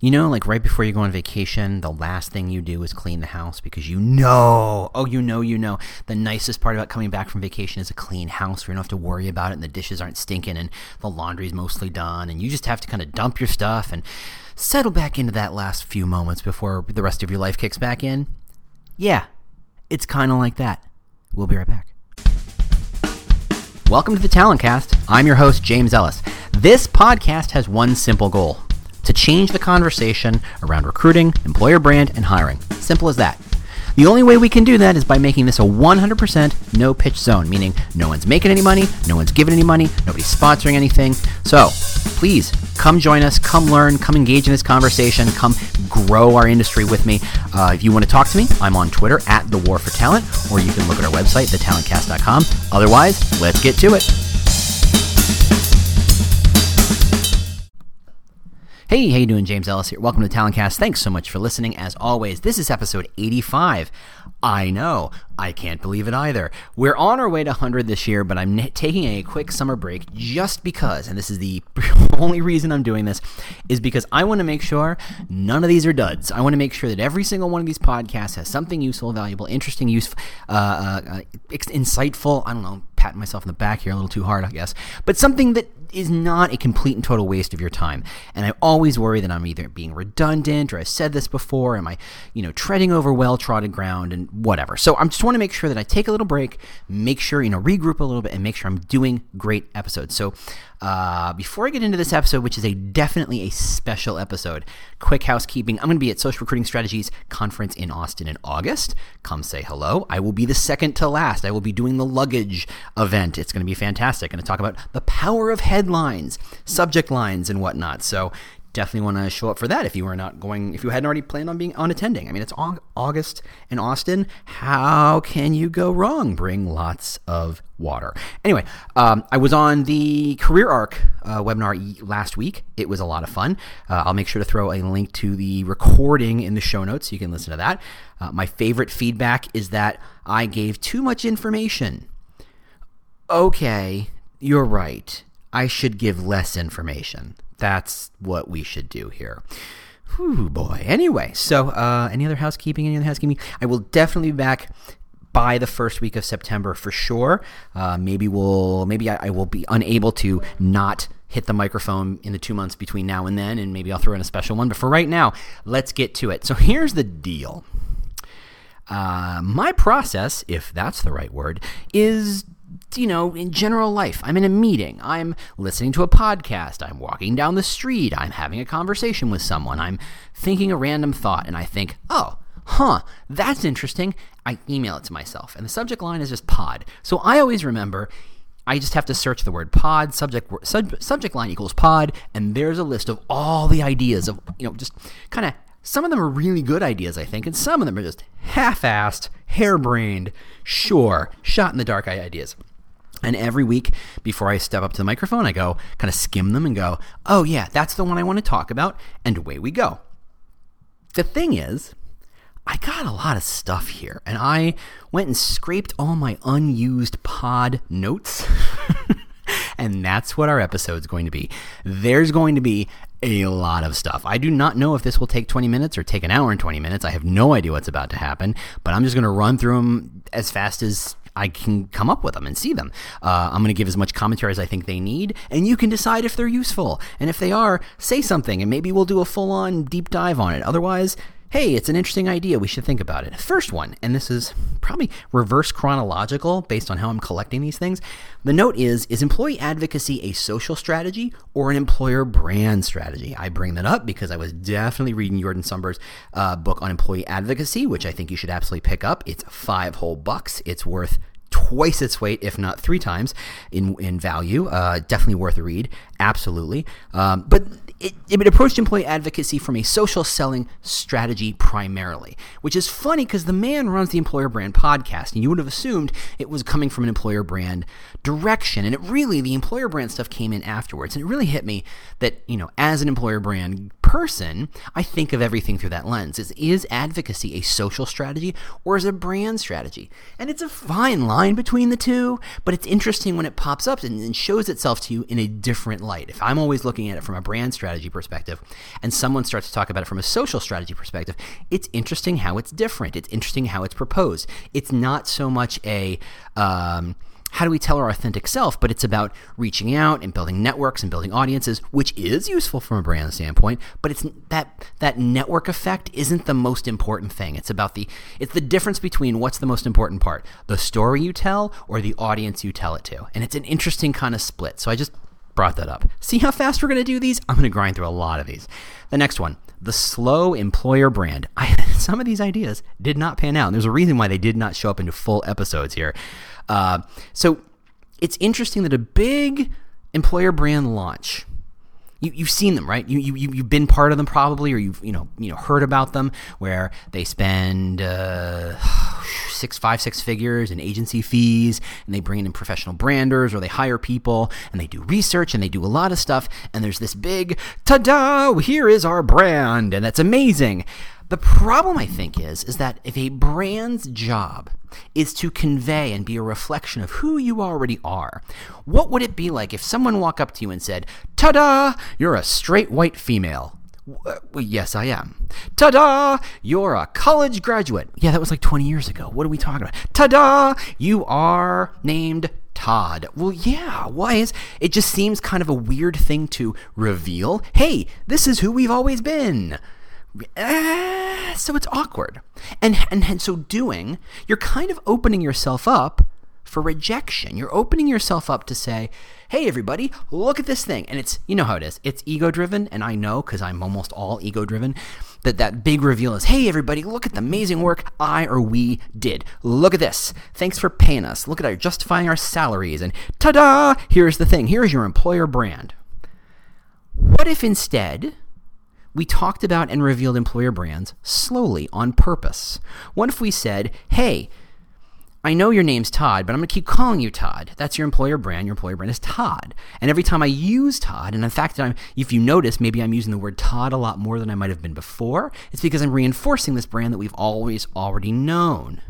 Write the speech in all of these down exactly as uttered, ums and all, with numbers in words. You know, like right before you go on vacation, the last thing you do is clean the house because you know, oh, you know, you know, the nicest part about coming back from vacation is a clean house where you don't have to worry about it and the dishes aren't stinking and the laundry's mostly done and you just have to kind of dump your stuff and settle back into that last few moments before the rest of your life kicks back in. Yeah, it's kind of like that. We'll be right back. Welcome to the Talent Cast. I'm your host, James Ellis. This podcast has one simple goal: to change the conversation around recruiting, employer brand, and hiring. Simple as that. The only way we can do that is by making this a one hundred percent no-pitch zone, meaning no one's making any money, no one's giving any money, nobody's sponsoring anything. So please come join us, come learn, come engage in this conversation, come grow our industry with me. Uh, if you want to talk to me, I'm on Twitter at The War for Talent, or you can look at our website, the talent cast dot com. Otherwise, let's get to it. Hey, how you doing? James Ellis here. Welcome to Talent Cast. Thanks so much for listening. As always, this is episode eighty-five. I know, I can't believe it either. We're on our way to one hundred this year, but I'm taking a quick summer break just because, and this is the only reason I'm doing this, is because I want to make sure none of these are duds. I want to make sure that every single one of these podcasts has something useful, valuable, interesting, useful, uh, uh, insightful, I don't know, patting myself in the back here a little too hard, I guess, but something that is not a complete and total waste of your time. And I always worry that I'm either being redundant, or I said this before, am I, you know, treading over well-trodden ground and whatever. So I just want to make sure that I take a little break, make sure, you know, regroup a little bit and make sure I'm doing great episodes. So uh, before I get into this episode, which is a definitely a special episode, quick housekeeping. I'm going to be at Social Recruiting Strategies Conference in Austin in August. Come say hello. I will be the second to last. I will be doing the luggage event. It's going to be fantastic. I'm going to talk about the power of head Headlines, subject lines, and whatnot. So definitely want to show up for that if you are not going, if you hadn't already planned on being on attending. I mean, it's August in Austin. How can you go wrong? Bring lots of water. Anyway, um, I was on the Career Arc uh, webinar last week. It was a lot of fun. Uh, I'll make sure to throw a link to the recording in the show notes so you can listen to that. Uh, my favorite feedback is that I gave too much information. Okay, you're right. I should give less information. That's what we should do here. Whew, boy. Anyway, so uh, any other housekeeping? Any other housekeeping? I will definitely be back by the first week of September for sure. Uh, maybe we'll. Maybe I, I will be unable to not hit the microphone in the two months between now and then, and maybe I'll throw in a special one. But for right now, let's get to it. So here's the deal. Uh, my process, if that's the right word, is, you know, in general life, I'm in a meeting, I'm listening to a podcast, I'm walking down the street, I'm having a conversation with someone, I'm thinking a random thought, and I think, oh, huh, that's interesting. I email it to myself, and the subject line is just pod. So I always remember, I just have to search the word pod, subject sub, subject line equals pod, and there's a list of all the ideas of, you know, just kind of, some of them are really good ideas, I think, and some of them are just half-assed, harebrained, sure, shot-in-the-dark ideas. And every week before I step up to the microphone, I go kind of skim them and go, oh, yeah, that's the one I want to talk about, and away we go. The thing is, I got a lot of stuff here, and I went and scraped all my unused pod notes, and that's what our episode's going to be. There's going to be a lot of stuff. I do not know if this will take twenty minutes or take an hour and twenty minutes. I have no idea what's about to happen, but I'm just going to run through them as fast as I can come up with them and see them. Uh, I'm going to give as much commentary as I think they need, and you can decide if they're useful. And if they are, say something, and maybe we'll do a full-on deep dive on it. Otherwise, hey, it's an interesting idea. We should think about it. First one, and this is probably reverse chronological based on how I'm collecting these things. The note is, is employee advocacy a social strategy or an employer brand strategy? I bring that up because I was definitely reading Jordan Summers' uh, book on employee advocacy, which I think you should absolutely pick up. It's five whole bucks. It's worth twice its weight, if not three times in in value. Uh, definitely worth a read. Absolutely. Um, but it, it approached employee advocacy from a social selling strategy primarily, which is funny because the man runs the Employer Brand podcast, and you would have assumed it was coming from an employer brand direction. And it really, the employer brand stuff came in afterwards. And it really hit me that, you know, as an employer brand person, person, I think of everything through that lens. Is, is advocacy a social strategy or is it a brand strategy? And it's a fine line between the two, but it's interesting when it pops up and, and shows itself to you in a different light. If I'm always looking at it from a brand strategy perspective and someone starts to talk about it from a social strategy perspective, it's interesting how it's different. It's interesting how it's proposed. It's not so much a... Um, how do we tell our authentic self? But it's about reaching out and building networks and building audiences, which is useful from a brand standpoint, but it's that that network effect isn't the most important thing. It's about the it's the difference between what's the most important part, the story you tell or the audience you tell it to. And it's an interesting kind of split. So I just brought that up. See how fast we're going to do these? I'm going to grind through a lot of these. The next one, the slow employer brand. I, some of these ideas did not pan out. And there's a reason why they did not show up into full episodes here. Uh, so it's interesting that a big employer brand launch, you, you've seen them, right? You, you, you've been part of them probably, or you've, you know, you know, heard about them, where they spend uh, six, five, six figures in agency fees, and they bring in professional branders, or they hire people, and they do research, and they do a lot of stuff, and there's this big, ta-da, here is our brand, and that's amazing. The problem, I think, is, is that if a brand's job is to convey and be a reflection of who you already are, what would it be like if someone walked up to you and said, ta-da, you're a straight white female? Well, yes, I am. Ta-da, you're a college graduate. Yeah, that was like twenty years ago. What are we talking about? Ta-da, you are named Todd. Well, yeah, why is it just seems kind of a weird thing to reveal. Hey, this is who we've always been. Uh, so it's awkward. And, and and so doing, you're kind of opening yourself up for rejection. You're opening yourself up to say, hey, everybody, look at this thing. And it's, you know how it is. It's ego-driven, and I know because I'm almost all ego-driven, that that big reveal is, hey, everybody, look at the amazing work I or we did. Look at this. Thanks for paying us. Look at our justifying our salaries. And ta-da, here's the thing. Here's your employer brand. What if instead... we talked about and revealed employer brands slowly on purpose? What if we said, hey, I know your name's Todd, but I'm going to keep calling you Todd. That's your employer brand. Your employer brand is Todd. And every time I use Todd, and in fact, that I'm, if you notice, maybe I'm using the word Todd a lot more than I might have been before, it's because I'm reinforcing this brand that we've always already known.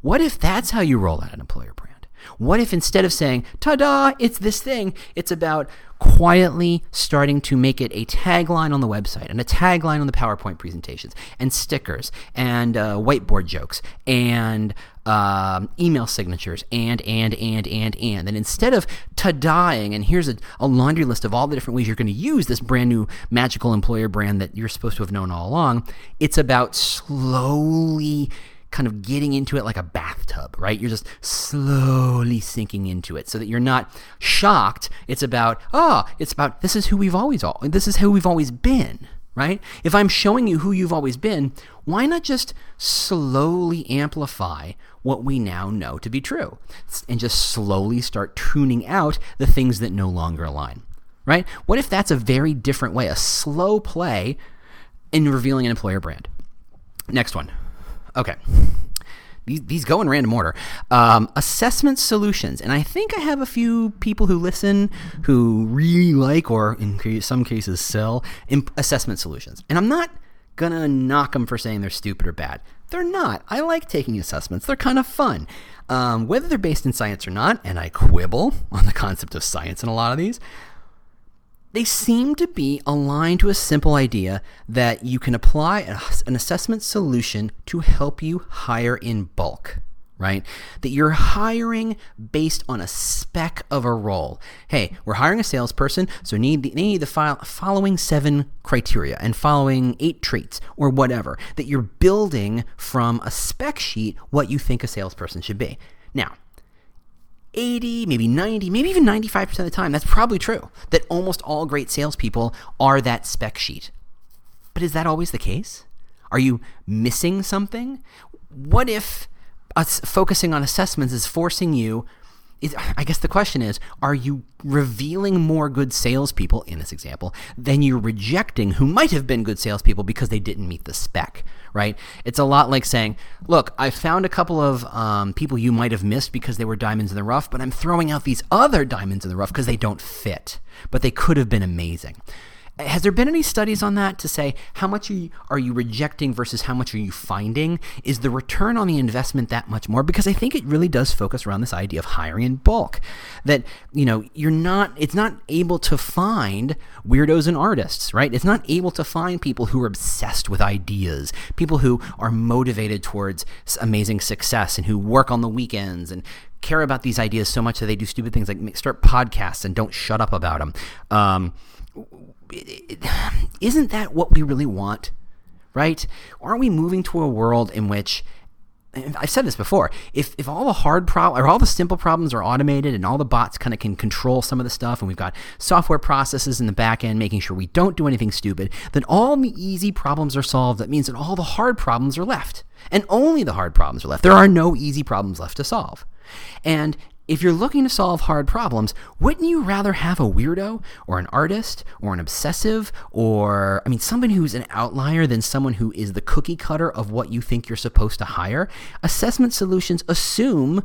What if that's how you roll out an employer brand? What if instead of saying, ta-da, it's this thing, it's about quietly starting to make it a tagline on the website and a tagline on the PowerPoint presentations and stickers and uh, whiteboard jokes and um, email signatures and, and, and, and, and. And instead of ta-daing, and here's a, a laundry list of all the different ways you're going to use this brand new magical employer brand that you're supposed to have known all along, it's about slowly kind of getting into it like a bathtub, right? You're just slowly sinking into it so that you're not shocked. It's about, oh, it's about this is who we've always all this is who we've always been, right? If I'm showing you who you've always been, why not just slowly amplify what we now know to be true and just slowly start tuning out the things that no longer align, right? What if that's a very different way, a slow play in revealing an employer brand? Next one. Okay, these, these go in random order. Um, assessment solutions, and I think I have a few people who listen who really like, or in some cases sell, imp- assessment solutions. And I'm not going to knock them for saying they're stupid or bad. They're not. I like taking assessments. They're kind of fun. Um, whether they're based in science or not, and I quibble on the concept of science in a lot of these, they seem to be aligned to a simple idea that you can apply an assessment solution to help you hire in bulk, right? That you're hiring based on a spec of a role. Hey, we're hiring a salesperson, so need the, need the file, following seven criteria and following eight traits or whatever, that you're building from a spec sheet what you think a salesperson should be. Now, eighty, maybe ninety, maybe even ninety-five percent of the time, that's probably true, that almost all great salespeople are that spec sheet. But is that always the case? Are you missing something? What if us focusing on assessments is forcing you, is, I guess the question is, are you revealing more good salespeople, in this example, than you're rejecting who might have been good salespeople because they didn't meet the spec, right? It's a lot like saying, look, I found a couple of um, people you might have missed because they were diamonds in the rough, but I'm throwing out these other diamonds in the rough because they don't fit, but they could have been amazing. Has there been any studies on that to say how much are you, are you rejecting versus how much are you finding? Is the return on the investment that much more? Because I think it really does focus around this idea of hiring in bulk, that, you know, you're not, it's not able to find weirdos and artists, right? It's not able to find people who are obsessed with ideas, people who are motivated towards amazing success and who work on the weekends and care about these ideas so much that they do stupid things like start podcasts and don't shut up about them. Um, isn't that what we really want, right? Aren't we moving to a world in which, and I've said this before, if if all the hard problem or all the simple problems are automated and all the bots kind of can control some of the stuff, and we've got software processes in the back end making sure we don't do anything stupid, then all the easy problems are solved. That means that all the hard problems are left, and only the hard problems are left. There are no easy problems left to solve. And if you're looking to solve hard problems, wouldn't you rather have a weirdo or an artist or an obsessive or, I mean, someone who's an outlier than someone who is the cookie cutter of what you think you're supposed to hire? Assessment solutions assume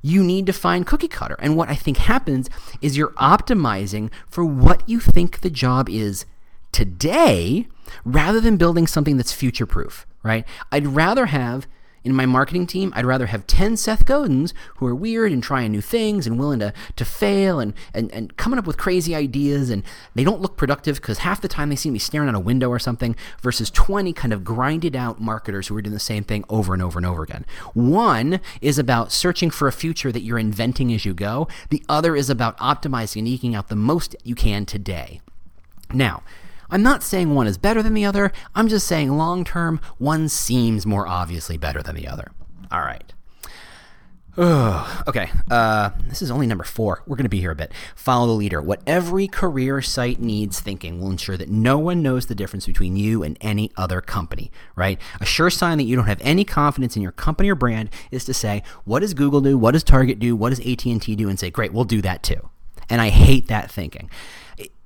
you need to find cookie cutter. And what I think happens is you're optimizing for what you think the job is today rather than building something that's future-proof, right? I'd rather have... In my marketing team, I'd rather have ten Seth Godins who are weird and trying new things and willing to, to fail and, and, and coming up with crazy ideas, and they don't look productive because half the time they seem to be staring out a window or something, versus twenty kind of grinded out marketers who are doing the same thing over and over and over again. One is about searching for a future that you're inventing as you go. The other is about optimizing and eking out the most you can today. Now, I'm not saying one is better than the other. I'm just saying long-term, one seems more obviously better than the other. All right. Oh, okay, uh, this is only number four. We're going to be here a bit. Follow the leader. What every career site needs thinking will ensure that no one knows the difference between you and any other company, right? A sure sign that you don't have any confidence in your company or brand is to say, what does Google do? What does Target do? What does A T and T do? And say, great, we'll do that too. And I hate that thinking.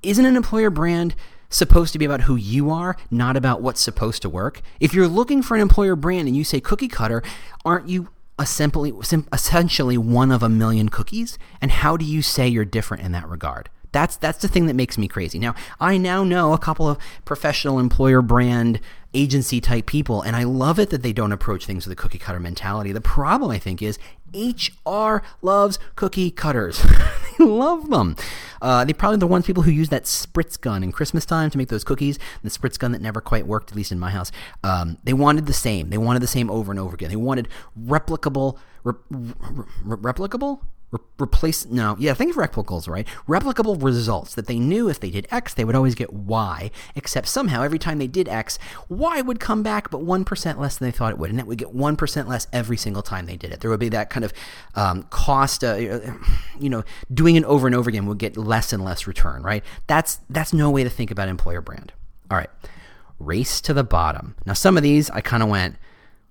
Isn't an employer brand supposed to be about who you are, not about what's supposed to work? If you're looking for an employer brand and you say cookie cutter, aren't you essentially, essentially one of a million cookies? And how do you say you're different in that regard? That's that's the thing that makes me crazy. Now, I now know a couple of professional employer brand agency type people, and I love it that they don't approach things with a cookie cutter mentality. The problem, I think, is H R loves cookie cutters. They love them. Uh, they're probably the ones people who use that spritz gun in Christmas time to make those cookies, the spritz gun that never quite worked, at least in my house. Um, they wanted the same. They wanted the same over and over again. They wanted replicable, re- re- replicable? Re- replace no yeah think of replicables, right? Replicable results that they knew if they did X they would always get Y, except somehow every time they did X, Y would come back but one percent less than they thought it would, and that would get one percent less every single time they did it. There would be that kind of um, cost uh, you know doing it over and over again would get less and less return, right? That's that's no way to think about employer brand. All right, race to the bottom. Now some of these I kind of went,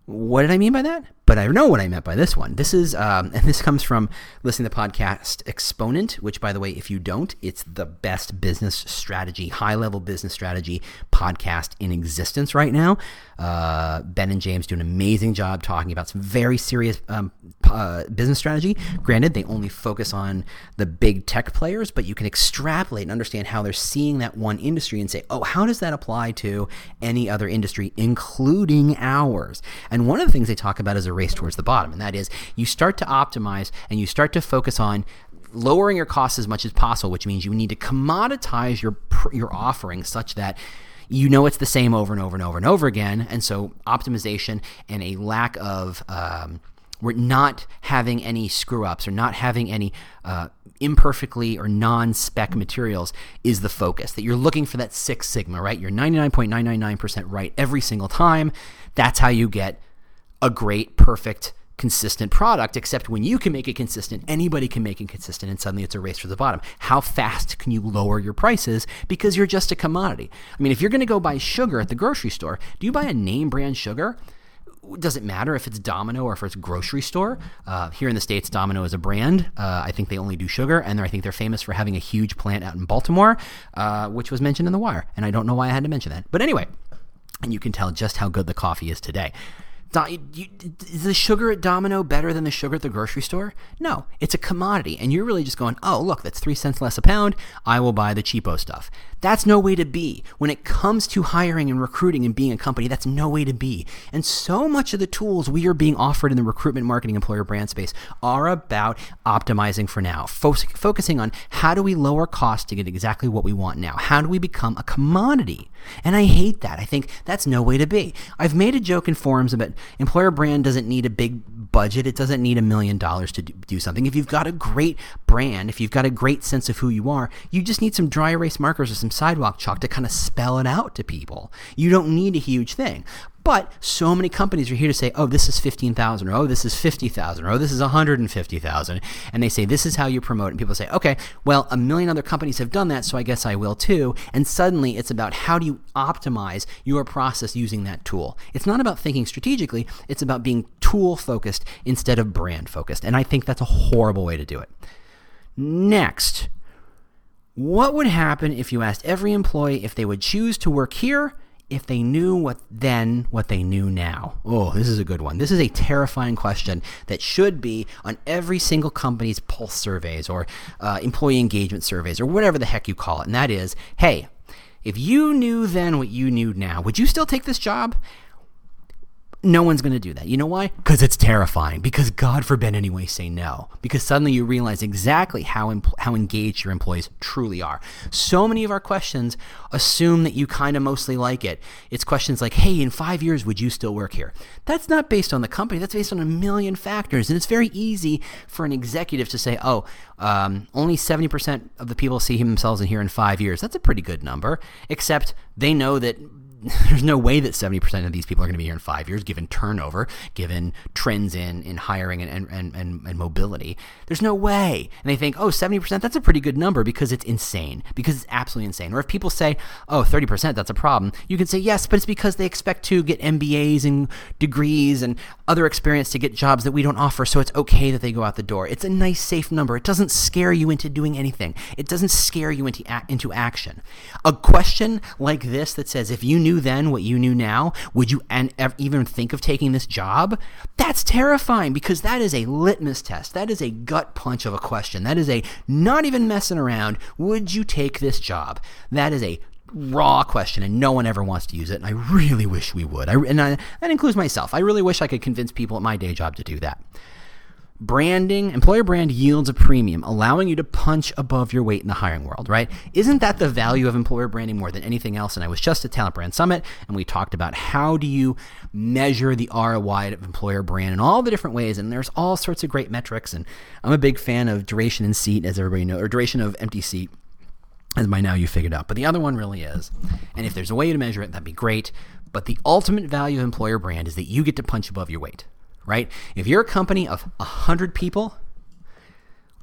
what did I mean by that? But I know what I meant by this one. This is, um, and this comes from listening to the podcast Exponent, which, by the way, if you don't, it's the best business strategy, high-level business strategy podcast in existence right now. Uh, Ben and James do an amazing job talking about some very serious um, uh, business strategy. Granted, they only focus on the big tech players, but you can extrapolate and understand how they're seeing that one industry and say, oh, how does that apply to any other industry, including ours? And one of the things they talk about is a race towards the bottom, and that is you start to optimize and you start to focus on lowering your costs as much as possible, which means you need to commoditize your your offering such that you know it's the same over and over and over and over again. And so optimization and a lack of um, we're not having any screw-ups or not having any uh, imperfectly or non-spec materials is the focus, that you're looking for that Six Sigma, right? You're ninety-nine point nine nine nine percent right every single time. That's how you get a great, perfect, consistent product, except when you can make it consistent, anybody can make it consistent, and suddenly it's a race to the bottom. How fast can you lower your prices because you're just a commodity? I mean, if you're going to go buy sugar at the grocery store, do you buy a name brand sugar? Does it matter if it's Domino or if it's grocery store? Uh, here in the States, Domino is a brand. Uh, I think they only do sugar, and I think they're famous for having a huge plant out in Baltimore, uh, which was mentioned in The Wire, and I don't know why I had to mention that. But anyway, and you can tell just how good the coffee is today. Do, you, is the sugar at Domino better than the sugar at the grocery store? No, it's a commodity, and you're really just going, oh, look, that's three cents less a pound. I will buy the cheapo stuff. That's no way to be. When it comes to hiring and recruiting and being a company, that's no way to be. And so much of the tools we are being offered in the recruitment, marketing, employer brand space are about optimizing for now, fo- focusing on how do we lower costs to get exactly what we want now? How do we become a commodity? And I hate that. I think that's no way to be. I've made a joke in forums about employer brand doesn't need a big budget. It doesn't need a million dollars to do something. If you've got a great brand, if you've got a great sense of who you are, you just need some dry erase markers or some sidewalk chalk to kind of spell it out to people. You don't need a huge thing. But so many companies are here to say, oh, this is fifteen thousand, or oh, this is fifty thousand, or oh, this is one hundred fifty thousand. And they say, this is how you promote. And people say, okay, well, a million other companies have done that, so I guess I will too. And suddenly it's about how do you optimize your process using that tool. It's not about thinking strategically. It's about being tool-focused instead of brand-focused. And I think that's a horrible way to do it. Next, what would happen if you asked every employee if they would choose to work here if they knew what then what they knew now? Oh, this is a good one. This is a terrifying question that should be on every single company's pulse surveys or uh, employee engagement surveys or whatever the heck you call it. And that is, hey, if you knew then what you knew now, would you still take this job? No one's going to do that. You know why? Because it's terrifying. Because God forbid anyway say no. Because suddenly you realize exactly how em- how engaged your employees truly are. So many of our questions assume that you kind of mostly like it. It's questions like, hey, in five years, would you still work here? That's not based on the company. That's based on a million factors. And it's very easy for an executive to say, oh, um, only seventy percent of the people see themselves in here in five years. That's a pretty good number, except they know that there's no way that seventy percent of these people are going to be here in five years, given turnover, given trends in, in hiring and, and, and, and mobility. There's no way. And they think, oh, seventy percent, that's a pretty good number because it's insane, because it's absolutely insane. Or if people say, oh, thirty percent, that's a problem, you can say, yes, but it's because they expect to get M B As and degrees and other experience to get jobs that we don't offer, so it's okay that they go out the door. It's a nice, safe number. It doesn't scare you into doing anything. It doesn't scare you into, into action. A question like this that says, if you knew then what you knew now, would you and even think of taking this job? That's terrifying because that is a litmus test. That is a gut punch of a question. That is a not even messing around. Would you take this job? That is a raw question, and no one ever wants to use it, and I really wish we would. I, and I, that includes myself. I really wish I could convince people at my day job to do that. Branding, employer brand yields a premium, allowing you to punch above your weight in the hiring world, right? Isn't that the value of employer branding more than anything else? And I was just at Talent Brand Summit, and we talked about how do you measure the R O I of employer brand in all the different ways, and there's all sorts of great metrics, and I'm a big fan of duration in seat, as everybody knows, or duration of empty seat, as by now you figured out. But the other one really is, and if there's a way to measure it, that'd be great, but the ultimate value of employer brand is that you get to punch above your weight. Right? If you're a company of one hundred people,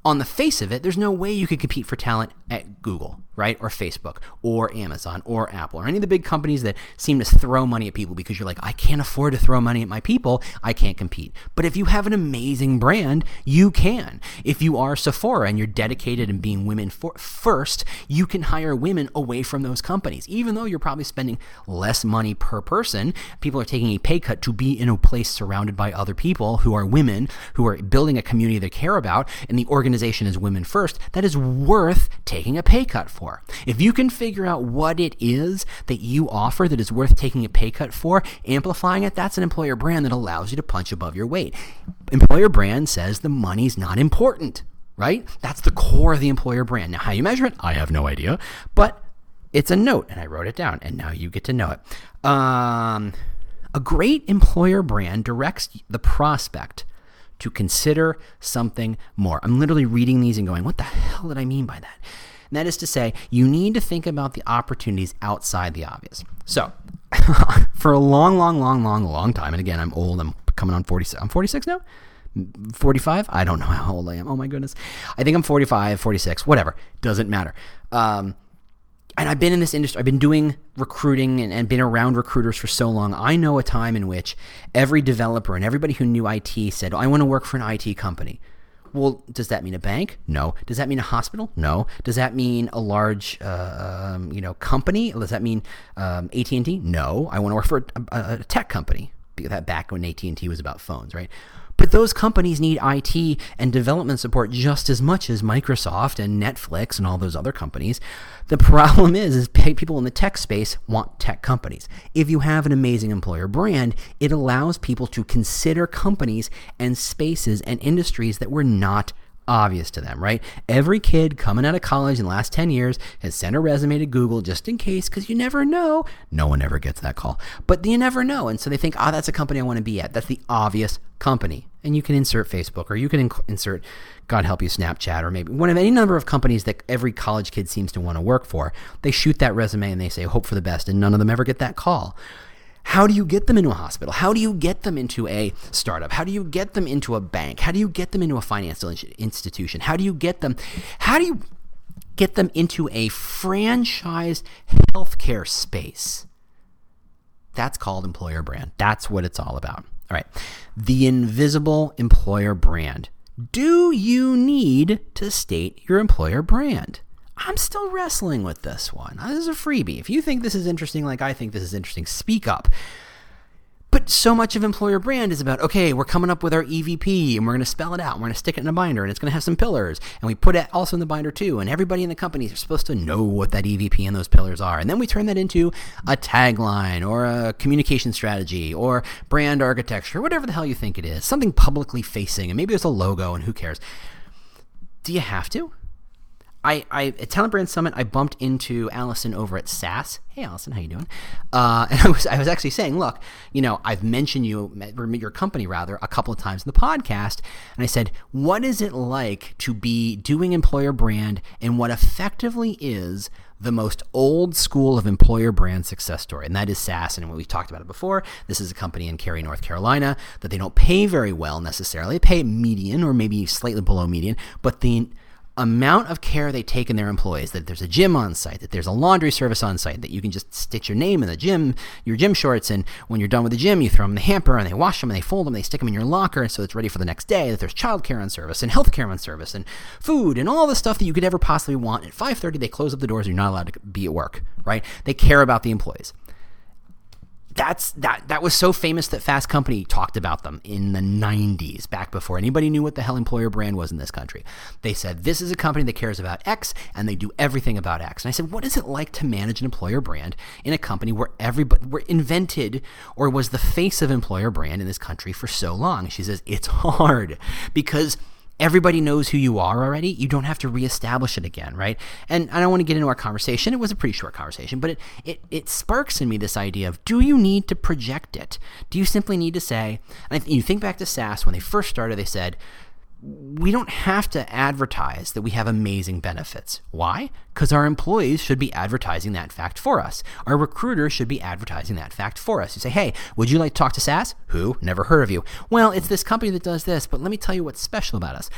on the face of it, there's no way you could compete for talent at Google, right? Or Facebook, or Amazon, or Apple, or any of the big companies that seem to throw money at people because you're like, I can't afford to throw money at my people. I can't compete. But if you have an amazing brand, you can. If you are Sephora and you're dedicated in being women for- first, you can hire women away from those companies. Even though you're probably spending less money per person, people are taking a pay cut to be in a place surrounded by other people who are women, who are building a community they care about, and the organization Organization is women first, that is worth taking a pay cut for. If you can figure out what it is that you offer that is worth taking a pay cut for, amplifying it, that's an employer brand that allows you to punch above your weight. Employer brand says the money's not important, right? That's the core of the employer brand. Now, how you measure it, I have no idea, but it's a note, and I wrote it down, and now you get to know it. Um, a great employer brand directs the prospect to consider something more. I'm literally reading these and going, what the hell did I mean by that? And that is to say, you need to think about the opportunities outside the obvious. So, for a long, long, long, long, long time, and again, I'm old, I'm coming on forty-six. I'm forty-six now? forty-five? I don't know how old I am. Oh my goodness. I think I'm forty-five, forty-six, whatever. Doesn't matter. Um, and I've been in this industry, I've been doing recruiting and, and been around recruiters for so long. I know a time in which every developer and everybody who knew I T said, oh, I want to work for an I T company. Well, does that mean a bank? No. Does that mean a hospital? No. Does that mean a large uh, um, you know, company? Does that mean um, A T and T? No. I want to work for a, a, a tech company. that back when A T and T was about phones, right? But those companies need I T and development support just as much as Microsoft and Netflix and all those other companies. The problem is, is people in the tech space want tech companies. If you have an amazing employer brand, it allows people to consider companies and spaces and industries that were not obvious to them, right? Every kid coming out of college in the last ten years has sent a resume to Google just in case, because you never know. No one ever gets that call, but you never know. And so they think, oh, that's a company I want to be at. That's the obvious company. And you can insert Facebook, or you can insert, God help you, Snapchat, or maybe one of any number of companies that every college kid seems to want to work for. They shoot that resume and they say, hope for the best. And none of them ever get that call. How do you get them into a hospital? How do you get them into a startup? How do you get them into a bank? How do you get them into a financial institution? How do you get them? How do you get them into a franchise healthcare space? That's called employer brand. That's what it's all about. All right. The invisible employer brand. Do you need to state your employer brand? I'm still wrestling with this one. This is a freebie. If you think this is interesting, like I think this is interesting, speak up. But so much of employer brand is about, okay, we're coming up with our E V P and we're going to spell it out. And we're going to stick it in a binder and it's going to have some pillars. And we put it also in the binder too. And everybody in the company is supposed to know what that E V P and those pillars are. And then we turn that into a tagline or a communication strategy or brand architecture, whatever the hell you think it is, something publicly facing. And maybe there's a logo and who cares? Do you have to? I, I at Talent Brand Summit, I bumped into Allison over at S A S. Hey, Allison, how you doing? Uh, and I was I was actually saying, look, you know, I've mentioned you, or your company rather, a couple of times in the podcast, and I said, what is it like to be doing employer brand and what effectively is the most old school of employer brand success story, and that is S A S. And we've talked about it before. This is a company in Cary, North Carolina, that they don't pay very well necessarily. They pay median or maybe slightly below median, but the amount of care they take in their employees, that there's a gym on site, that there's a laundry service on site, that you can just stitch your name in the gym, your gym shorts, and when you're done with the gym, you throw them in the hamper, and they wash them, and they fold them, they stick them in your locker, and so it's ready for the next day, that there's childcare on service, and healthcare on service, and food, and all the stuff that you could ever possibly want. At five thirty, they close up the doors, and you're not allowed to be at work, right? They care about the employees. That's that. That was so famous that Fast Company talked about them in the nineties, back before anybody knew what the hell employer brand was in this country. They said, this is a company that cares about X, and they do everything about X. And I said, what is it like to manage an employer brand in a company where everybody were invented or was the face of employer brand in this country for so long? She says, it's hard because everybody knows who you are already. You don't have to reestablish it again, right? And I don't want to get into our conversation. It was a pretty short conversation, but it, it it sparks in me this idea of, do you need to project it? Do you simply need to say, and you think back to S A S, when they first started, they said, we don't have to advertise that we have amazing benefits. Why? Because our employees should be advertising that fact for us. Our recruiter should be advertising that fact for us. You say, hey, would you like to talk to S A S? Who? Never heard of you. Well, it's this company that does this, but let me tell you what's special about us.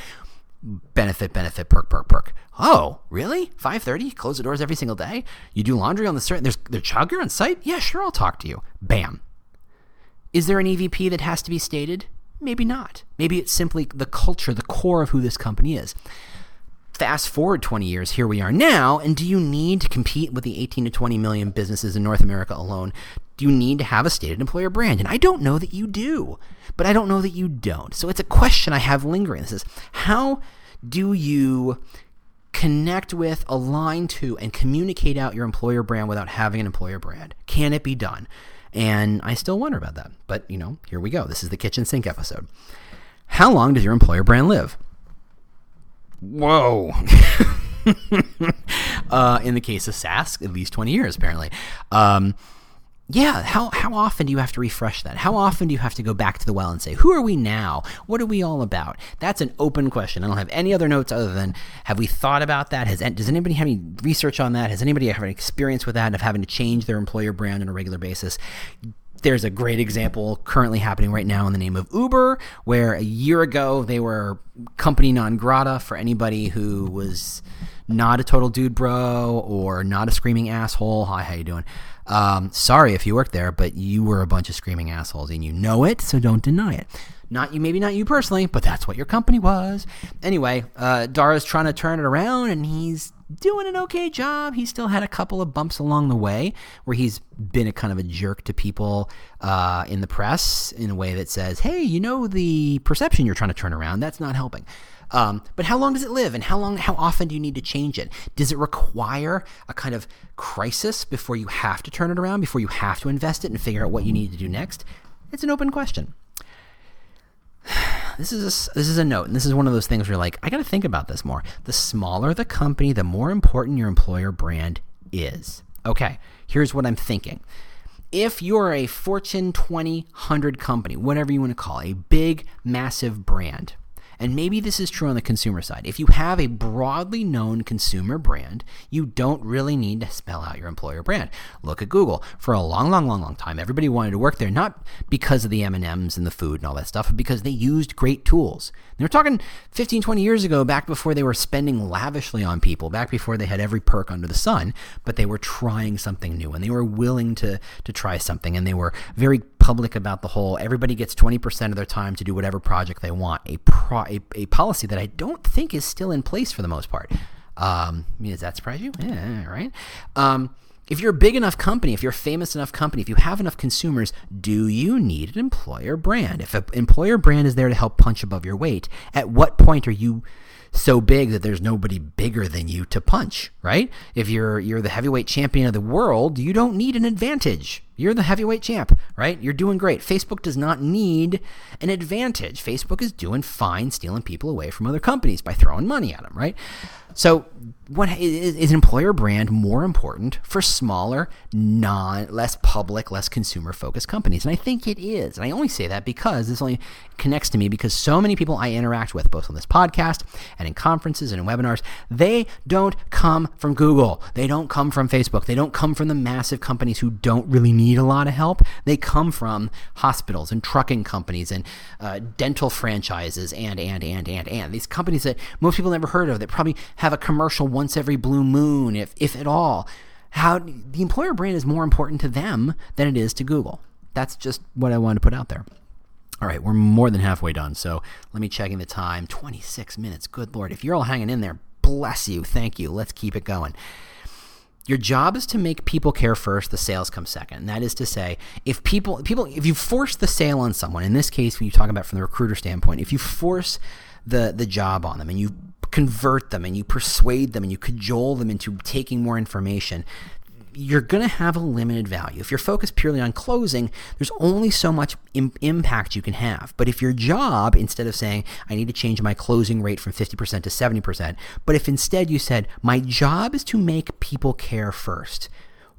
Benefit, benefit, perk, perk, perk. Oh, really? five thirty? Close the doors every single day? You do laundry on the certain, there's, there's childcare on site? Yeah, sure, I'll talk to you. Bam. Is there an E V P that has to be stated? Maybe not. Maybe it's simply the culture, the core of who this company is. Fast forward twenty years, here we are now, and do you need to compete with the eighteen to twenty million businesses in North America alone? Do you need to have a stated employer brand? And I don't know that you do, but I don't know that you don't. So it's a question I have lingering. This is, how do you connect with, align to, and communicate out your employer brand without having an employer brand? Can it be done? And I still wonder about that. But, you know, here we go. This is the kitchen sink episode. How long does your employer brand live? Whoa. uh, in the case of S A S, at least twenty years, apparently. Um, yeah, how, how often do you have to refresh that? How often do you have to go back to the well and say, who are we now? What are we all about? That's an open question. I don't have any other notes other than, have we thought about that? Has, does anybody have any research on that? Has anybody have any experience with that of having to change their employer brand on a regular basis? There's a great example currently happening right now in the name of Uber, where a year ago they were company non grata for anybody who was not a total dude bro or not a screaming asshole. Hi, how you doing? Um, sorry if you worked there, but you were a bunch of screaming assholes and you know it, so don't deny it. Not you, maybe not you personally, but that's what your company was. Anyway, uh, Dara's trying to turn it around, and he's doing an okay job. He still had a couple of bumps along the way where he's been a kind of a jerk to people uh, in the press in a way that says, hey, you know, the perception you're trying to turn around, that's not helping. Um, but how long does it live, and how long, how often do you need to change it? Does it require a kind of crisis before you have to turn it around, before you have to invest it and figure out what you need to do next? It's an open question. This is a, this is a note, and this is one of those things where you're like, I got to think about this more. The smaller the company, the more important your employer brand is. Okay, here's what I'm thinking. If you're a Fortune twenty, one hundred company, whatever you want to call it, a big, massive brand, and maybe this is true on the consumer side. If you have a broadly known consumer brand, you don't really need to spell out your employer brand. Look at Google. For a long, long, long, long time, everybody wanted to work there, not because of the M and M's and the food and all that stuff, but because they used great tools. And we're talking fifteen, twenty years ago, back before they were spending lavishly on people, back before they had every perk under the sun, but they were trying something new, and they were willing to, to try something, and they were very public about the whole, everybody gets twenty percent of their time to do whatever project they want, a, pro, a a policy that I don't think is still in place for the most part. Um, does that surprise you? Yeah, right? Um, if you're a big enough company, if you're a famous enough company, if you have enough consumers, do you need an employer brand? If an employer brand is there to help punch above your weight, at what point are you so big that there's nobody bigger than you to punch, right? If you're you're the heavyweight champion of the world, you don't need an advantage. You're the heavyweight champ, right? You're doing great. Facebook does not need an advantage. Facebook is doing fine stealing people away from other companies by throwing money at them, right? So what is, is an employer brand more important for smaller, non, less public, less consumer-focused companies? And I think it is. And I only say that because this only connects to me because so many people I interact with, both on this podcast and in conferences and in webinars, they don't come from Google. They don't come from Facebook. They don't come from the massive companies who don't really need need a lot of help. They come from hospitals and trucking companies and uh, dental franchises and, and, and, and, and. These companies that most people never heard of that probably have a commercial once every blue moon, if, if at all. How the employer brand is more important to them than it is to Google. That's just what I wanted to put out there. All right, we're more than halfway done, so let me check in the time. twenty-six minutes, good Lord. If you're all hanging in there, bless you, thank you. Let's keep it going. Your job is to make people care first, the sales come second. And that is to say, if people, people, if you force the sale on someone, in this case, when you talk about from the recruiter standpoint, if you force the the job on them and you convert them and you persuade them and you cajole them into taking more information, you're going to have a limited value. If you're focused purely on closing, there's only so much im- impact you can have. But if your job, instead of saying, I need to change my closing rate from fifty percent to seventy percent, but if instead you said, my job is to make people care first,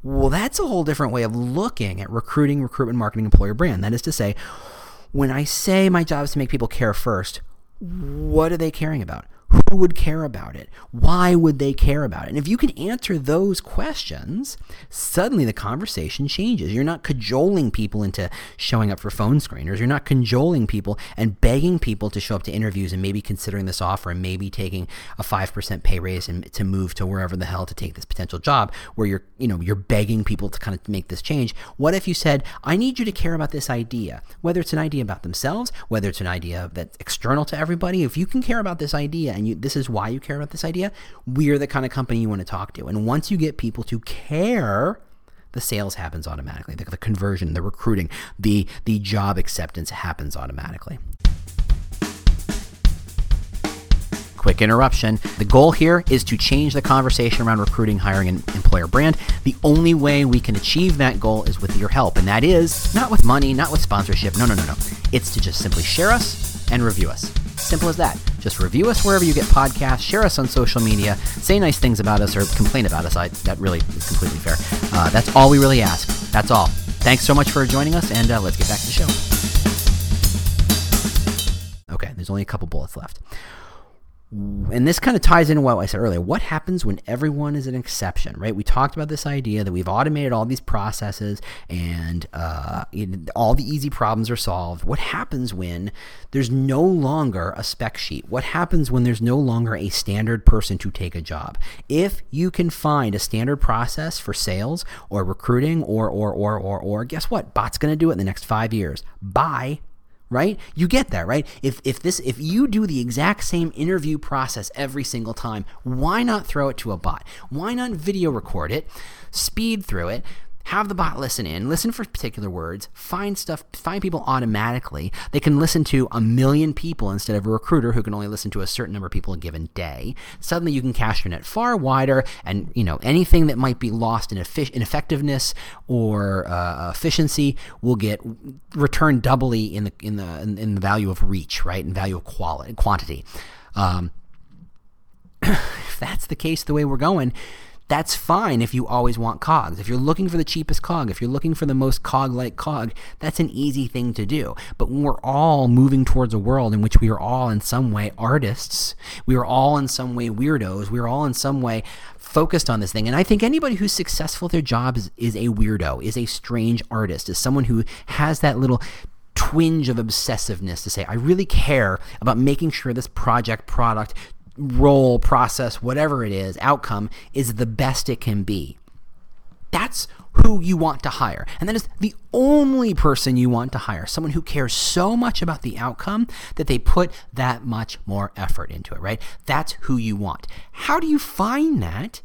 well, that's a whole different way of looking at recruiting, recruitment, marketing, employer brand. That is to say, when I say my job is to make people care first, what are they caring about? Who would care about it? Why would they care about it? And if you can answer those questions, suddenly the conversation changes. You're not cajoling people into showing up for phone screeners. You're not cajoling people and begging people to show up to interviews and maybe considering this offer and maybe taking a five percent pay raise and to move to wherever the hell to take this potential job where you're, you know, you're begging people to kind of make this change. What if you said, I need you to care about this idea, whether it's an idea about themselves, whether it's an idea that's external to everybody. If you can care about this idea and you, this is why you care about this idea, we're the kind of company you want to talk to. And once you get people to care, the sales happens automatically. The, the conversion, the recruiting, the the job acceptance happens automatically. Quick interruption. The goal here is to change the conversation around recruiting, hiring, and employer brand. The only way we can achieve that goal is with your help. And that is not with money, not with sponsorship. No, no, no, no. It's to just simply share us and review us. Simple as that. Just review us wherever you get podcasts, share us on social media, say nice things about us or complain about us. I, that really is completely fair. Uh, that's all we really ask. That's all. Thanks so much for joining us, and uh, let's get back to the show. Okay, there's only a couple bullets left. And this kind of ties into what I said earlier. What happens when everyone is an exception, right? We talked about this idea that we've automated all these processes and uh, it, all the easy problems are solved. What happens when there's no longer a spec sheet? What happens when there's no longer a standard person to take a job? If you can find a standard process for sales or recruiting or, or, or, or, or, guess what? Bot's going to do it in the next five years. Bye. right? You get that, right? If if this if you do the exact same interview process every single time, why not throw it to a bot? Why not video record it, speed through it, have the bot listen in, listen for particular words, find stuff, find people automatically. They can listen to a million people instead of a recruiter who can only listen to a certain number of people a given day. Suddenly you can cast your net far wider, and you know anything that might be lost in effectiveness or uh, efficiency will get returned doubly in the in the in the value of reach, right? And value of quality, quantity. Um, if that's the case, the way we're going, that's fine if you always want cogs. If you're looking for the cheapest cog, if you're looking for the most cog-like cog, that's an easy thing to do. But when we're all moving towards a world in which we are all in some way artists, we are all in some way weirdos, we are all in some way focused on this thing. And I think anybody who's successful at their job is, is a weirdo, is a strange artist, is someone who has that little twinge of obsessiveness to say, I really care about making sure this project, product, role, process, whatever it is, outcome is the best it can be. That's who you want to hire. And that is the only person you want to hire, someone who cares so much about the outcome that they put that much more effort into it, right? That's who you want. How do you find that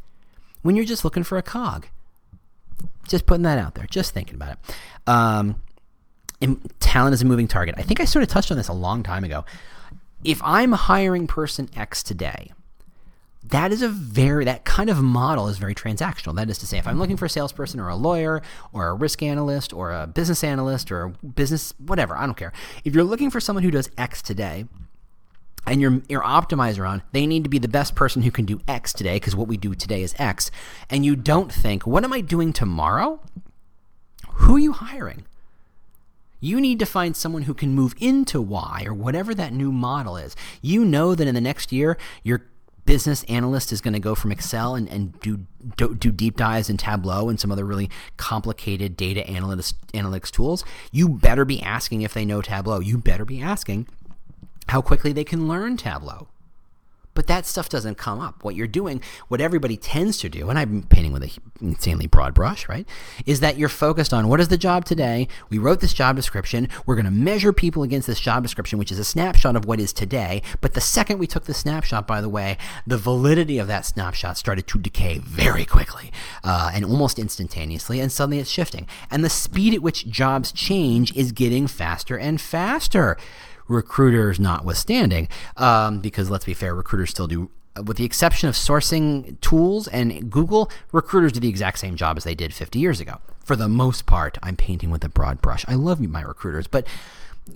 when you're just looking for a cog? Just putting that out there, just thinking about it. Um, and talent is a moving target. I think I sort of touched on this a long time ago. If I'm hiring person X today, that is a very, that kind of model is very transactional. That is to say, if I'm looking for a salesperson or a lawyer or a risk analyst or a business analyst or a business, whatever, I don't care. If you're looking for someone who does X today and your, your optimizer on, they need to be the best person who can do X today because what we do today is X. And you don't think, what am I doing tomorrow? Who are you hiring? You need to find someone who can move into Y or whatever that new model is. You know that in the next year, your business analyst is going to go from Excel and, and do, do do deep dives in Tableau and some other really complicated data analytics, analytics tools. You better be asking if they know Tableau. You better be asking how quickly they can learn Tableau. But that stuff doesn't come up. What you're doing, what everybody tends to do, and I'm painting with an insanely broad brush, right, is that you're focused on what is the job today, we wrote this job description, we're going to measure people against this job description, which is a snapshot of what is today. But the second we took the snapshot, by the way, the validity of that snapshot started to decay very quickly uh, and almost instantaneously, and suddenly it's shifting. And the speed at which jobs change is getting faster and faster. Recruiters notwithstanding, um, because let's be fair, recruiters still do, with the exception of sourcing tools and Google, recruiters do the exact same job as they did fifty years ago. For the most part, I'm painting with a broad brush. I love my recruiters, but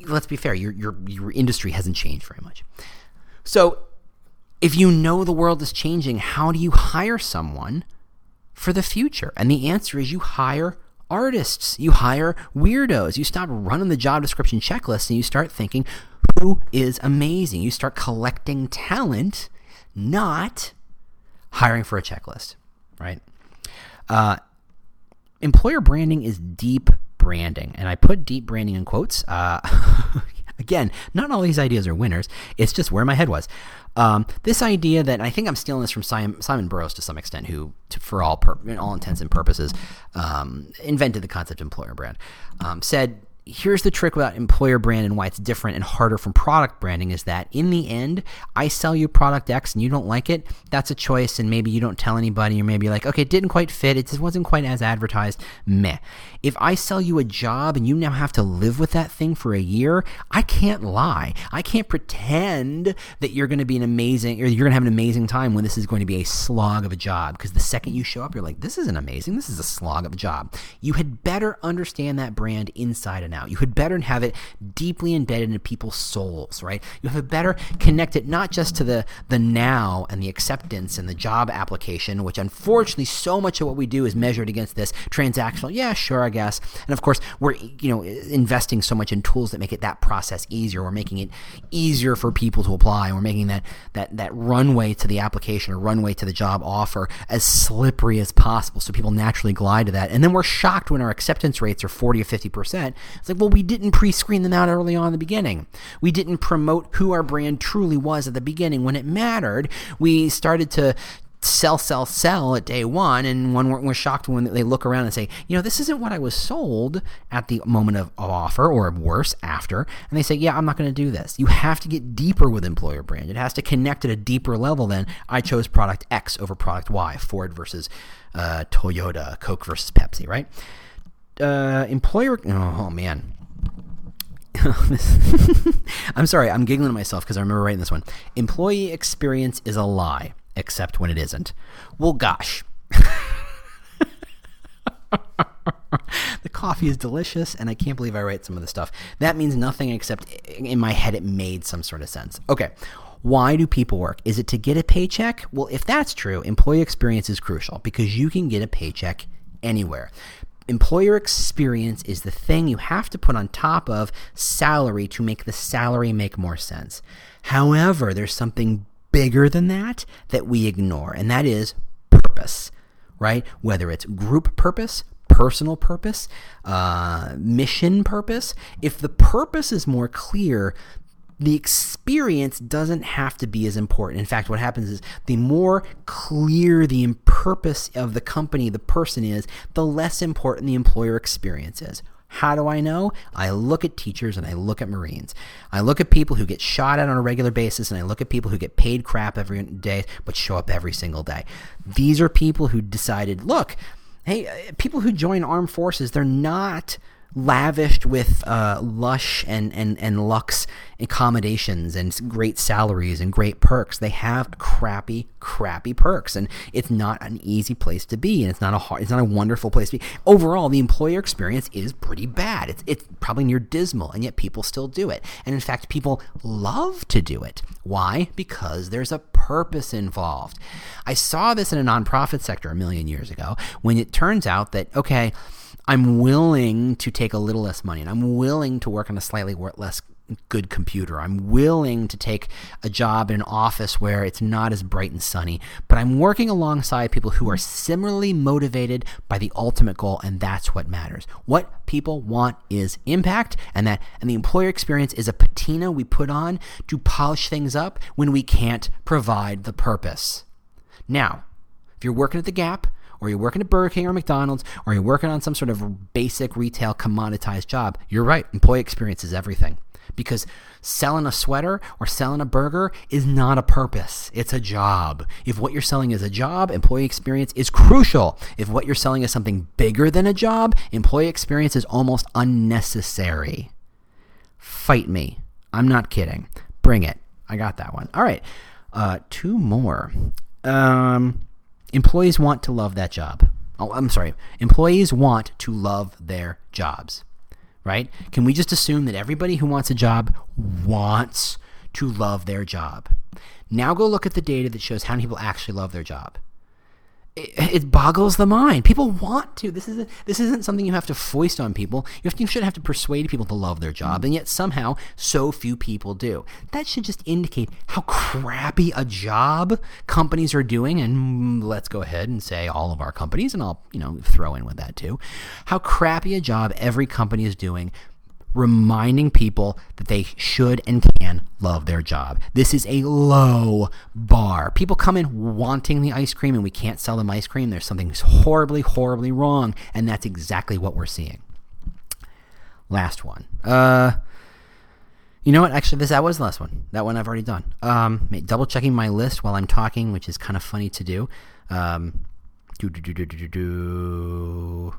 let's be fair, your, your, your industry hasn't changed very much. So if you know the world is changing, how do you hire someone for the future? And the answer is you hire artists, you hire weirdos, you stop running the job description checklist and you start thinking, who is amazing? You start collecting talent, not hiring for a checklist, right? Uh, employer branding is deep branding. And I put deep branding in quotes. Uh, again, not all these ideas are winners. It's just where my head was. Um, this idea that, and I think I'm stealing this from Simon, Simon Burroughs to some extent, who, to, for all per, all intents and purposes, um, invented the concept of employer brand, um, said, here's the trick about employer brand and why it's different and harder from product branding is that in the end, I sell you product X and you don't like it. That's a choice, and maybe you don't tell anybody, or maybe you're like, okay, it didn't quite fit. It just wasn't quite as advertised. Meh. If I sell you a job and you now have to live with that thing for a year, I can't lie. I can't pretend that you're going to be an amazing, or you're going to have an amazing time when this is going to be a slog of a job, because the second you show up, you're like, this isn't amazing. This is a slog of a job. You had better understand that brand inside and out. You had better have it deeply embedded into people's souls, right? You have a better connect it not just to the the now and the acceptance and the job application, which unfortunately so much of what we do is measured against this transactional, yeah, sure, I guess. And of course, we're you know investing so much in tools that make it that process easier. We're making it easier for people to apply. We're making that that that runway to the application or runway to the job offer as slippery as possible, so people naturally glide to that. And then we're shocked when our acceptance rates are forty or fifty percent. It's like, well, we didn't pre-screen them out early on in the beginning. We didn't promote who our brand truly was at the beginning when it mattered. We started to sell, sell, sell at day one, and when we're, we're shocked when they look around and say, you know, this isn't what I was sold at the moment of offer, or worse, after, and they say, yeah, I'm not going to do this. You have to get deeper with employer brand. It has to connect at a deeper level than I chose product X over product Y, Ford versus uh, Toyota, Coke versus Pepsi, right? Uh, employer, oh, oh man. I'm sorry, I'm giggling at myself because I remember writing this one. Employee experience is a lie, except when it isn't. Well, gosh. The coffee is delicious, and I can't believe I write some of the stuff. That means nothing except in my head it made some sort of sense. Okay. Why do people work? Is it to get a paycheck? Well, if that's true, employee experience is crucial because you can get a paycheck anywhere. Employer experience is the thing you have to put on top of salary to make the salary make more sense. However, there's something bigger than that that we ignore, and that is purpose, right? Whether it's group purpose, personal purpose, uh, mission purpose. If the purpose is more clear, the experience doesn't have to be as important. In fact, what happens is the more clear the purpose of the company the person is, the less important the employer experience is. How do I know? I look at teachers and I look at Marines. I look at people who get shot at on a regular basis, and I look at people who get paid crap every day but show up every single day. These are people who decided, look, hey, people who join armed forces, they're not lavished with uh, lush and, and, and luxe accommodations and great salaries and great perks. They have crappy, crappy perks, and it's not an easy place to be, and it's not a hard, it's not a wonderful place to be. Overall, the employer experience is pretty bad. It's it's probably near dismal, and yet people still do it. And in fact, people love to do it. Why? Because there's a purpose involved. I saw this in a nonprofit sector a million years ago when it turns out that, okay, I'm willing to take a little less money, and I'm willing to work on a slightly less good computer. I'm willing to take a job in an office where it's not as bright and sunny, but I'm working alongside people who are similarly motivated by the ultimate goal, and that's what matters. What people want is impact, and that, and the employer experience is a patina we put on to polish things up when we can't provide the purpose. Now, if you're working at the Gap, or you're working at Burger King or McDonald's, or you're working on some sort of basic retail commoditized job, you're right, employee experience is everything. Because selling a sweater or selling a burger is not a purpose. It's a job. If what you're selling is a job, employee experience is crucial. If what you're selling is something bigger than a job, employee experience is almost unnecessary. Fight me. I'm not kidding. Bring it. I got that one. All right. Uh, two more. Um... Employees want to love that job. Oh, I'm sorry. Employees want to love their jobs, right? Can we just assume that everybody who wants a job wants to love their job? Now go look at the data that shows how many people actually love their job. It, it boggles the mind. People want to. This isn't, this isn't something you have to foist on people. You, have to, you should have to persuade people to love their job, and yet somehow so few people do. That should just indicate how crappy a job companies are doing, and let's go ahead and say all of our companies, and I'll, you know, throw in with that too, how crappy a job every company is doing, reminding people that they should and can love their job. This is a low bar. People come in wanting the ice cream, and we can't sell them ice cream. There's something horribly, horribly wrong, and that's exactly what we're seeing. Last one. Uh, you know what? Actually, this that was the last one. That one I've already done. Um, double-checking my list while I'm talking, which is kind of funny to do. Um, do, do, do, do, do, do.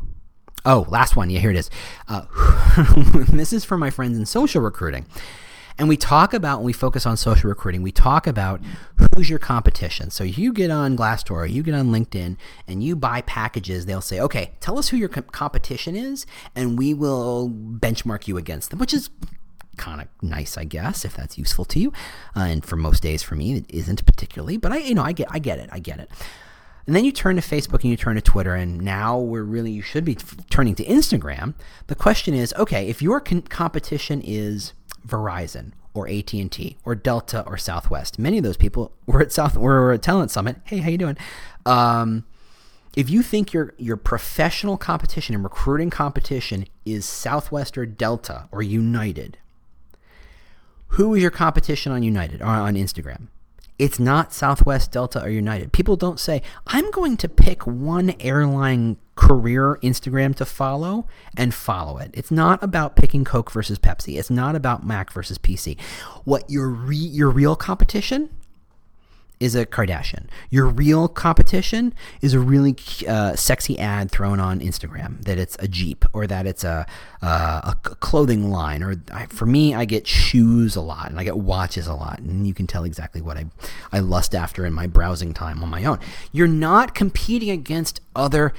Oh, last one. Yeah, here it is. Uh, this is for my friends in social recruiting. And we talk about, when we focus on social recruiting, we talk about who's your competition. So you get on Glassdoor, you get on LinkedIn, and you buy packages. They'll say, okay, tell us who your com- competition is, and we will benchmark you against them, which is kind of nice, I guess, if that's useful to you. Uh, and for most days, for me, it isn't particularly. But I, you know, I get, I get it. I get it. And then you turn to Facebook and you turn to Twitter, and now we're really, you should be f- turning to Instagram. The question is, okay, if your con- competition is Verizon or A T and T or Delta or Southwest, many of those people were at South, were at Talent Summit. Hey, how you doing? Um, if you think your your professional competition and recruiting competition is Southwest or Delta or United, who is your competition on United or on Instagram? It's not Southwest, Delta, or United. People don't say, I'm going to pick one airline career Instagram to follow and follow it. It's not about picking Coke versus Pepsi. It's not about Mac versus P C. What your re- your real competition is a Kardashian. Your real competition is a really uh, sexy ad thrown on Instagram that it's a Jeep or that it's a uh, a clothing line. Or I, for me, I get shoes a lot and I get watches a lot, and you can tell exactly what I I lust after in my browsing time on my own. You're not competing against other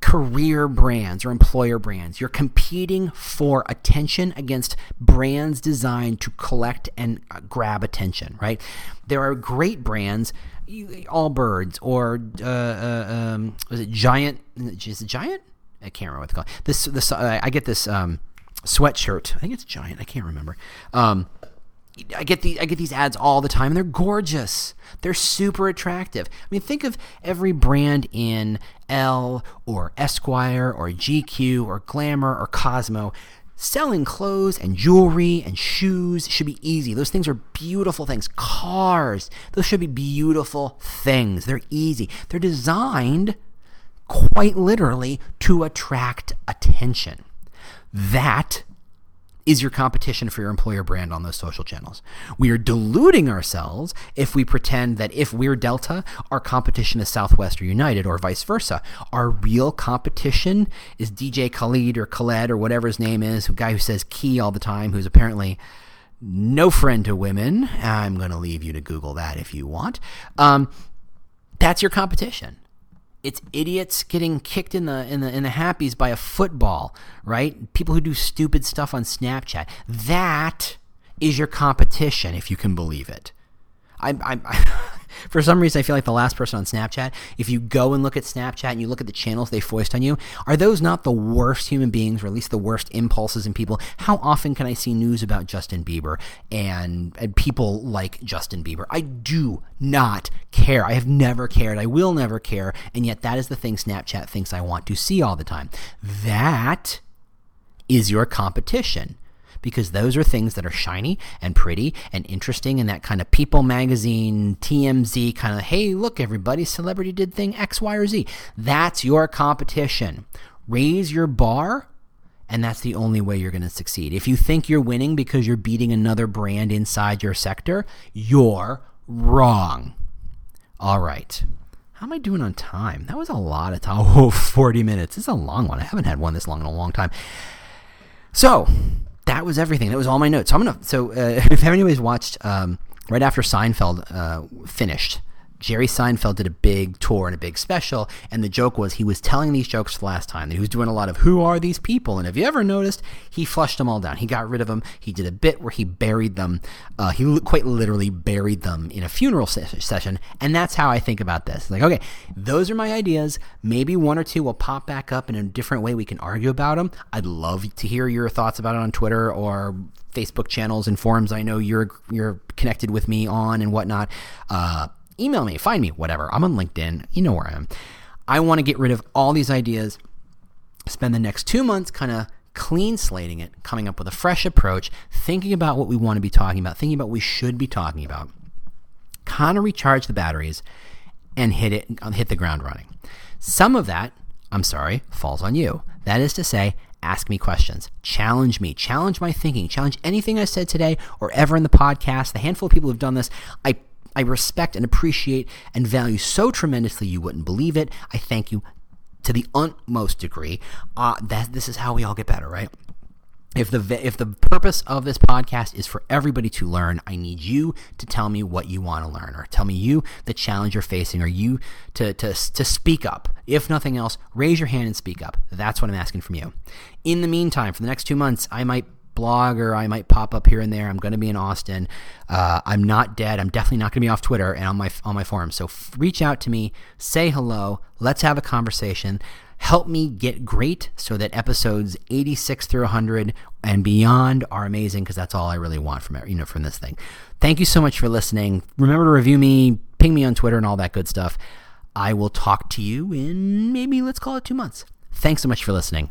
career brands or employer brands. You're competing for attention against brands designed to collect and grab attention, right? There are great brands, Allbirds or uh, uh, um, was it Giant? Is it Giant? I can't remember what they call it. This, this uh, I get this um, sweatshirt. I think it's Giant. I can't remember. Um, I get these I get these ads all the time, and they're gorgeous. They're super attractive. I mean, think of every brand in Elle or Esquire or G Q or Glamour or Cosmo. Selling clothes and jewelry and shoes should be easy. Those things are beautiful things. Cars, those should be beautiful things. They're easy. They're designed quite literally to attract attention. That is your competition for your employer brand on those social channels. We are deluding ourselves if we pretend that if we're Delta, our competition is Southwest or United or vice versa. Our real competition is D J Khaled or Khaled or whatever his name is, a guy who says key all the time, who's apparently no friend to women. I'm going to leave you to Google that if you want. Um, that's your competition. It's idiots getting kicked in the in the in the happies by a football, right? People who do stupid stuff on Snapchat. That is your competition, if you can believe it. I, I, I for some reason I feel like the last person on Snapchat. If you go and look at Snapchat and you look at the channels they foist on you, are those not the worst human beings, or at least the worst impulses in people? How often can I see news about Justin Bieber and and people like Justin Bieber? I do not care. I have never cared. I will never care. And yet that is the thing Snapchat thinks I want to see all the time. That is your competition. Because those are things that are shiny and pretty and interesting and that kind of People Magazine, T M Z kind of, hey, look, everybody, celebrity did thing X, Y, or Z. That's your competition. Raise your bar, and that's the only way you're going to succeed. If you think you're winning because you're beating another brand inside your sector, you're wrong. All right. How am I doing on time? That was a lot of time. Oh, forty minutes. It's a long one. I haven't had one this long in a long time. So that was everything. That was all my notes. So I'm gonna. So uh, if anybody's watched, um, right after Seinfeld uh, finished, Jerry Seinfeld did a big tour and a big special, and the joke was he was telling these jokes the last time. He was doing a lot of who are these people, and have you ever noticed he flushed them all down. He got rid of them. He did a bit where he buried them. Uh, he quite literally buried them in a funeral se- session, and that's how I think about this. Like, okay, those are my ideas. Maybe one or two will pop back up in a different way. We can argue about them. I'd love to hear your thoughts about it on Twitter or Facebook channels and forums. I know you're you're connected with me on and whatnot. Uh, Email me, find me, whatever. I'm on LinkedIn. You know where I am. I want to get rid of all these ideas, spend the next two months kind of clean slating it, coming up with a fresh approach, thinking about what we want to be talking about, thinking about what we should be talking about, kind of recharge the batteries and hit it, hit the ground running. Some of that, I'm sorry, falls on you. That is to say, ask me questions, challenge me, challenge my thinking, challenge anything I said today or ever in the podcast. The handful of people who've done this, I I respect and appreciate and value so tremendously you wouldn't believe it. I thank you to the utmost degree. Uh, that this is how we all get better, right? If the if the purpose of this podcast is for everybody to learn, I need you to tell me what you want to learn, or tell me you the challenge you're facing, or you to to to speak up. If nothing else, raise your hand and speak up. That's what I'm asking from you. In the meantime, for the next two months, I might blog or I might pop up here and there. I'm going to be in Austin. Uh, I'm not dead. I'm definitely not going to be off Twitter and on my on my forum. So f- reach out to me. Say hello. Let's have a conversation. Help me get great so that episodes eighty-six through one hundred and beyond are amazing, because that's all I really want from it, you know, from this thing. Thank you so much for listening. Remember to review me, ping me on Twitter and all that good stuff. I will talk to you in maybe, let's call it two months. Thanks so much for listening.